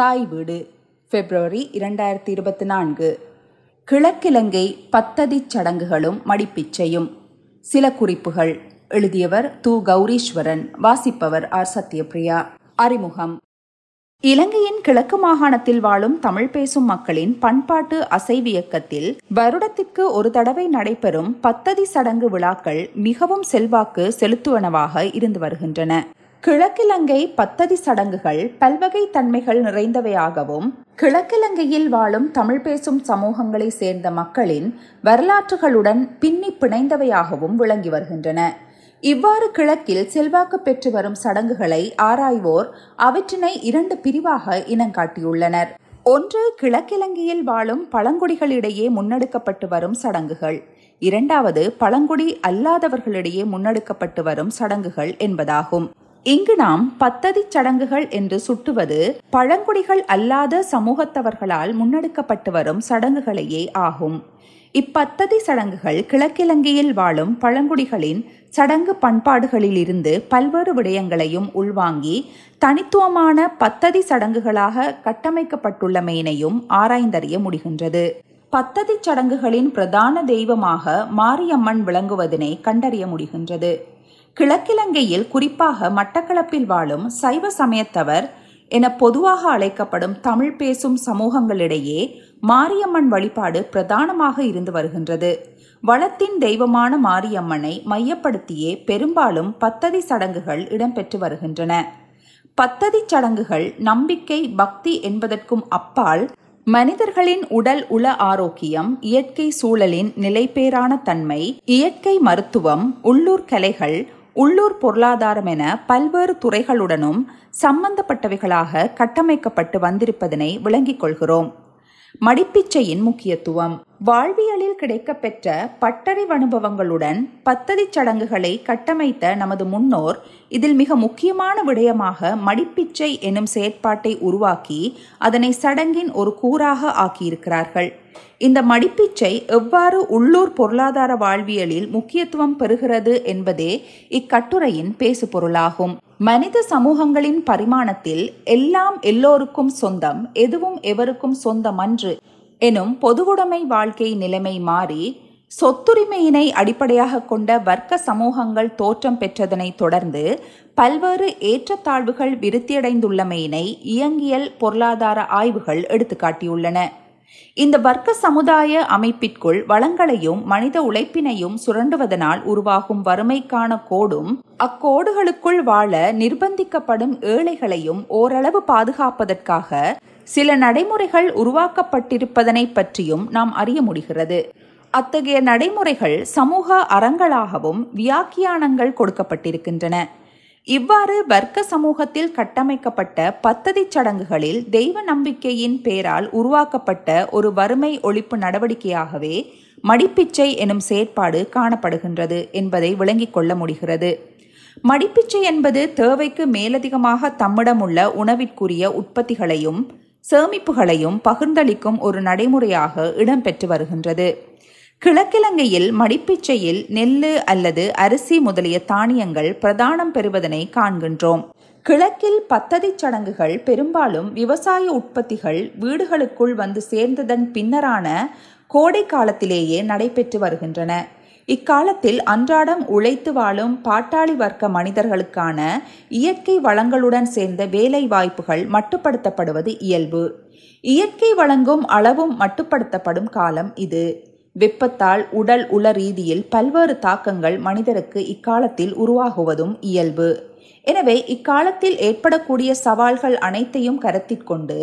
தாய் வீடு February 2024. கிழக்கிலங்கை பத்ததி சடங்குகளும் மடிப்பிச்சையும். சில குறிப்புகள். எழுதியவர் து. கௌரீஸ்வரன். வாசிப்பவர் R. சத்தியப்பிரியா. அறிமுகம். இலங்கையின் கிழக்கு மாகாணத்தில் வாழும் தமிழ் பேசும் மக்களின் பண்பாட்டு அசைவியக்கத்தில் வருடத்திற்கு ஒரு தடவை நடைபெறும் பத்ததி சடங்கு விழாக்கள் மிகவும் செல்வாக்கு செலுத்துவனவாக இருந்து வருகின்றன. கிழக்கிலங்கை பத்ததி சடங்குகள் பல்வகை தன்மைகள் நிறைந்தவையாகவும் கிழக்கிலங்கையில் வாழும் தமிழ் பேசும் சமூகங்களை சேர்ந்த மக்களின் வரலாற்றுகளுடன் பின்னி பிணைந்தவையாகவும் விளங்கி வருகின்றன. இவ்வாறு கிழக்கில் செல்வாக்கு பெற்று வரும் சடங்குகளை ஆராய்வோர் அவற்றினை இரண்டு பிரிவாக இனங்காட்டியுள்ளனர். ஒன்று, கிழக்கிலங்கையில் வாழும் பழங்குடிகளிடையே முன்னெடுக்கப்பட்டு வரும் சடங்குகள். இரண்டாவது, பழங்குடி அல்லாதவர்களிடையே முன்னெடுக்கப்பட்டு வரும் சடங்குகள் என்பதாகும். இங்கு நாம் பத்ததி சடங்குகள் என்று சுட்டுவது பழங்குடிகள் அல்லாத சமூகத்தவர்களால் முன்னெடுக்கப்பட்டு வரும் சடங்குகளையே ஆகும். இப்பத்ததி சடங்குகள் கிழக்கிலங்கையில் வாழும் பழங்குடிகளின் சடங்கு பண்பாடுகளிலிருந்து பல்வேறு விடயங்களையும் உள்வாங்கி தனித்துவமான பத்ததி சடங்குகளாக கட்டமைக்கப்பட்டுள்ளமையினையும் ஆராய்ந்தறிய முடிகின்றது. பத்ததி சடங்குகளின் பிரதான தெய்வமாக மாரியம்மன் விளங்குவதனை கண்டறிய முடிகின்றது. கிழக்கிலங்கையில், குறிப்பாக மட்டக்களப்பில் வாழும் சைவ சமயத்தவர் என பொதுவாக அழைக்கப்படும் தமிழ் பேசும் சமூகங்களிடையே மாரியம்மன் வழிபாடு பிரதானமாக இருந்து வருகின்றது. வளத்தின் தெய்வமான மாரியம்மனை மையப்படுத்தியே பெரும்பாலும் பத்ததி சடங்குகள் இடம்பெற்று வருகின்றன. பத்ததி சடங்குகள் நம்பிக்கை, பக்தி என்பதற்கும் அப்பால் மனிதர்களின் உடல் உள ஆரோக்கியம், இயற்கை சூழலின் நிலைபேறான தன்மை, இயற்கை மருத்துவம், உள்ளூர் கலைகள், உள்ளூர் பொருளாதாரம் என பல்வேறு துறைகளுடனும் சம்பந்தப்பட்டவைகளாக கட்டமைக்கப்பட்டு வந்திருப்பதனை விளங்கிக் கொள்கிறோம். மடிப்பிச்சையின் முக்கியத்துவம். வாழ்வியலில் கிடைக்கப்பெற்ற பட்டறிவு அனுபவங்களுடன் பத்ததி சடங்குகளை கட்டமைத்த நமது முன்னோர் இதில் மிக முக்கியமான விடயமாக மடிப்பிச்சை எனும் செயற்பாட்டை உருவாக்கி அதனை சடங்கின் ஒரு கூறாக ஆக்கியிருக்கிறார்கள். இந்த மடிப்பிச்சை எவ்வாறு உள்ளூர் பொருளாதார வாழ்வியலில் முக்கியத்துவம் பெறுகிறது என்பதே இக்கட்டுரையின் பேசுபொருளாகும். மனித சமூகங்களின் பரிமாணத்தில் எல்லாம் எல்லோருக்கும் சொந்தம், எதுவும் எவருக்கும் சொந்தமன்று எனும் பொதுவுடைமை வாழ்க்கை நிலைமை மாறி சொத்துரிமையினை அடிப்படையாக கொண்ட வர்க்க சமூகங்கள் தோற்றம் பெற்றதனை தொடர்ந்து பல்வேறு ஏற்றத்தாழ்வுகள் விருத்தியடைந்துள்ளமையினை இயங்கியல் பொருளாதார ஆய்வுகள் எடுத்துக்காட்டியுள்ளன. இந்த வர்க்க சமுதாய அமைப்பிற்குள் வளங்களையும் மனித உழைப்பினையும் சுரண்டுவதனால் உருவாகும் வறுமைக்கான கோடும், அக்கோடுகளுக்குள் வாழ நிர்பந்திக்கப்படும் ஏழைகளையும் ஓரளவு பாதுகாப்பதற்காக சில நடைமுறைகள் உருவாக்கப்பட்டிருப்பதனை பற்றியும் நாம் அறிய முடிகிறது. அத்தகைய நடைமுறைகள் சமூக அறங்களாகவும் வியாக்கியானங்கள் கொடுக்கப்பட்டிருக்கின்றன. இவ்வாறு வர்க்க சமூகத்தில் கட்டமைக்கப்பட்ட பத்ததி சடங்குகளில் தெய்வ நம்பிக்கையின் பேரால் உருவாக்கப்பட்ட ஒரு வறுமை ஒழிப்பு நடவடிக்கையாகவே மடிப்பிச்சை எனும் செயற்பாடு காணப்படுகின்றது என்பதை விளங்கிக் கொள்ள முடிகிறது. மடிப்பிச்சை என்பது தேவைக்கு மேலதிகமாக தம்மிடமுள்ள உணவிற்குரிய உற்பத்திகளையும் சேமிப்புகளையும் பகிர்ந்தளிக்கும் ஒரு நடைமுறையாக இடம்பெற்று வருகின்றது. கிழக்கிலங்கையில் மடிப்பிச்சையில் நெல் அல்லது அரிசி முதலிய தானியங்கள் பிரதானம் பெறுவதனை காண்கின்றோம். கிழக்கில் பத்ததி சடங்குகள் பெரும்பாலும் விவசாய உற்பத்திகள் வீடுகளுக்குள் வந்து சேர்ந்ததன் பின்னரான கோடை காலத்திலேயே நடைபெற்று வருகின்றன. இக்காலத்தில் அன்றாடம் உழைத்து வாழும் பாட்டாளி வர்க்க மனிதர்களுக்கான இயற்கை வளங்களுடன் சேர்ந்த வேலை வாய்ப்புகள் மட்டுப்படுத்தப்படுவது இயல்பு. இயற்கை வழங்கும் அளவும் மட்டுப்படுத்தப்படும் காலம் இது. வெப்பத்தால் உடல் உள ரீதியில் பல்வேறு தாக்கங்கள் மனிதருக்கு இக்காலத்தில் உருவாகுவதும் இயல்பு. எனவே இக்காலத்தில் ஏற்படக்கூடிய சவால்கள் அனைத்தையும் கருத்திற்கொண்டு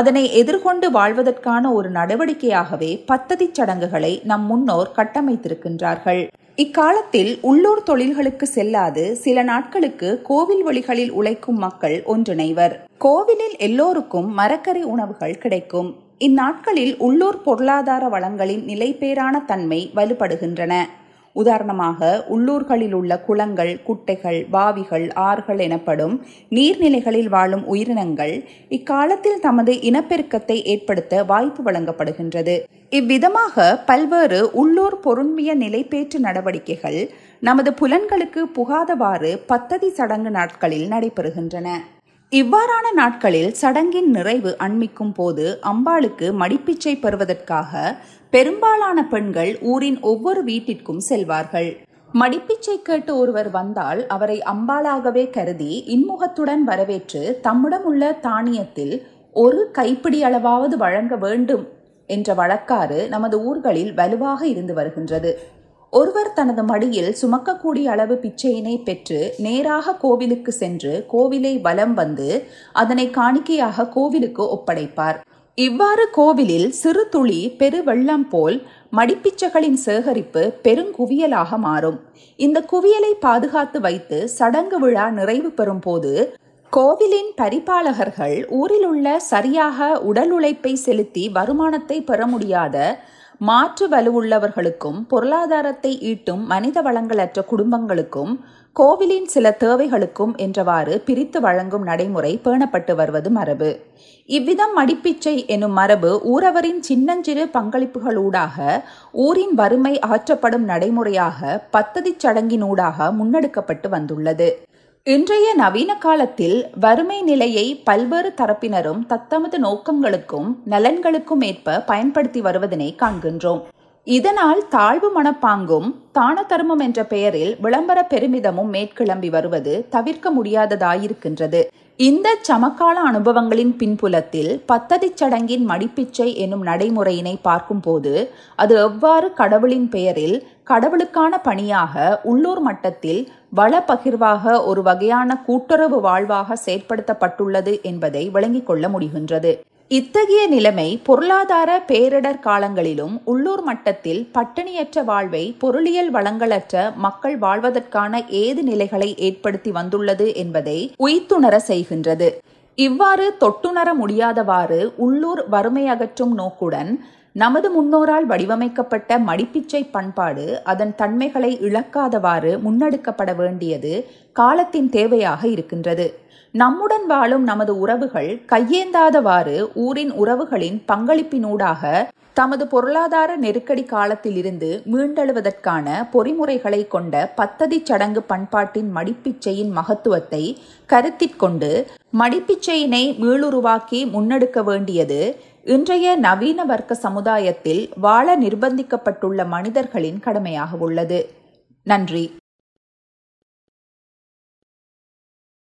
அதனை எதிர்கொண்டு வாழ்வதற்கான ஒரு நடவடிக்கையாகவே பத்ததி சடங்குகளை நம் முன்னோர் கட்டமைத்திருக்கின்றார்கள். இக்காலத்தில் உள்ளூர் தொழில்களுக்கு செல்லாது சில நாட்களுக்கு கோவில் வழிகளில் உழைக்கும் மக்கள் ஒன்றிணைவர். கோவிலில் எல்லோருக்கும் மரக்கறி உணவுகள் கிடைக்கும். இந்நாட்களில் உள்ளூர் பொருளாதார வளங்களின் நிலைபேறான தன்மை வலுப்படுகின்றன. உதாரணமாக, உள்ளூர்களில் உள்ள குளங்கள், குட்டைகள், பாவிகள், ஆறுகள் எனப்படும் நீர்நிலைகளில் வாழும் உயிரினங்கள் இக்காலத்தில் தமது இனப்பெருக்கத்தை ஏற்படுத்த வாய்ப்பு வழங்கப்படுகின்றது. இவ்விதமாக பல்வேறு உள்ளூர் பொருண்மைய நிலைப்பேற்று நடவடிக்கைகள் நமது புலன்களுக்கு புகாதவாறு பத்ததி சடங்கு நாட்களில் நடைபெறுகின்றன. இவ்வாறான நாட்களில் சடங்கின் நிறைவு அண்மிக்கும் போது அம்பாளுக்கு மடிப்பிச்சை பெறுவதற்காக பெரும்பாலான பெண்கள் ஊரின் ஒவ்வொரு வீட்டிற்கும் செல்வார்கள். மடிப்பிச்சை கேட்டு ஒருவர் வந்தால் அவரை அம்பாளாகவே கருதி இன்முகத்துடன் வரவேற்று தம்மிடம் உள்ள தானியத்தில் ஒரு கைப்பிடி அளவாவது வழங்க வேண்டும் என்ற வழக்காறு நமது ஊர்களில் வலுவாக இருந்து வருகின்றது. ஒருவர் தனது மடியில் சுமக்கக்கூடிய அளவு பிச்சையினை பெற்று நேராக கோவிலுக்கு சென்று கோவிலை வலம் வந்து அதனை காணிக்கையாக கோவிலுக்கு ஒப்படைப்பார். இவ்வாறு கோவிலில் சிறு துளி பெரு வெள்ளம் போல் மடிப்பிச்சைகளின் சேகரிப்பு பெருங்குவியலாக மாறும். இந்த குவியலை பாதுகாத்து வைத்து சடங்கு விழா நிறைவு பெறும் போது கோவிலின் பரிபாலகர்கள் ஊரிலுள்ள சரியாக உடல் உழைப்பை செலுத்தி வருமானத்தை பெற முடியாத மாற்று வலுவுள்ளவர்களுக்கும் பொருளாதாரத்தை ஈட்டும் மனித வளங்களற்ற குடும்பங்களுக்கும் கோவிலின் சில தேவைகளுக்கும் என்றவாறு பிரித்து வழங்கும் நடைமுறை பேணப்பட்டு வருவது மரபு. இவ்விதம் மடிப்பிச்சை எனும் மரபு ஊரவரின் சின்னஞ்சிறு பங்களிப்புகளூடாக ஊரின் வறுமை ஆற்றப்படும் நடைமுறையாக பத்ததி சடங்கினூடாக முன்னெடுக்கப்பட்டு வந்துள்ளது. இன்றைய நவீன காலத்தில் வறுமை நிலையை பல்வேறு தரப்பினரும் தத்தமது நோக்கங்களுக்கும் நலன்களுக்கும் ஏற்ப பயன்படுத்தி வருவதனை காண்கின்றோம். இதனால் தாழ்வு மனப்பாங்கும் தான தர்மம் என்ற பெயரில் விளம்பர பெருமிதமும் மேற்கிளம்பி வருவது தவிர்க்க முடியாததாயிருக்கின்றது. இந்த சமகால அனுபவங்களின் பின்புலத்தில் பத்ததி சடங்கின் மடிப்பிச்சை எனும் நடைமுறையினை பார்க்கும்போது அது எவ்வாறு கடவுளின் பெயரில் கடவுளுக்கான பணியாக உள்ளூர் மட்டத்தில் வள பகிர்வாக ஒரு வகையான கூட்டுறவு வாழ்வாக செயற்படுத்தப்பட்டுள்ளது என்பதை விளங்கிக் கொள்ள முடிகின்றது. இத்தகைய நிலைமை பொருளாதார பேரிடர் காலங்களிலும் உள்ளூர் மட்டத்தில் பட்டினியற்ற வாழ்வை பொருளியல் வளங்களற்ற மக்கள் வாழ்வதற்கான ஏது நிலைகளை ஏற்படுத்தி வந்துள்ளது என்பதை உய்த்துணர செய்கின்றது. இவ்வாறு தொட்டுணர முடியாதவாறு உள்ளூர் வறுமையகற்றும் நோக்குடன் நமது முன்னோரால் வடிவமைக்கப்பட்ட மடிப்பிச்சை பண்பாடு அதன் தன்மைகளை இழக்காதவாறு முன்னெடுக்கப்பட வேண்டியது காலத்தின் தேவையாக இருக்கின்றது. நம்முடன் வாழும் நமது உறவுகள் கையேந்தாதவாறு ஊரின் உறவுகளின் பங்களிப்பினூடாக தமது பொருளாதார நெருக்கடி காலத்திலிருந்து மீண்டெழுவதற்கான பொறிமுறைகளை கொண்ட பத்ததி சடங்கு பண்பாட்டின் மடிப்பிச்சையின் மகத்துவத்தை கருத்திற்கொண்டு மடிப்பிச்சையினை மீளுருவாக்கி முன்னெடுக்க வேண்டியது இன்றைய நவீன வர்க்க சமுதாயத்தில் வாழ நிர்பந்திக்கப்பட்டுள்ள மனிதர்களின் கடமையாக உள்ளது. நன்றி.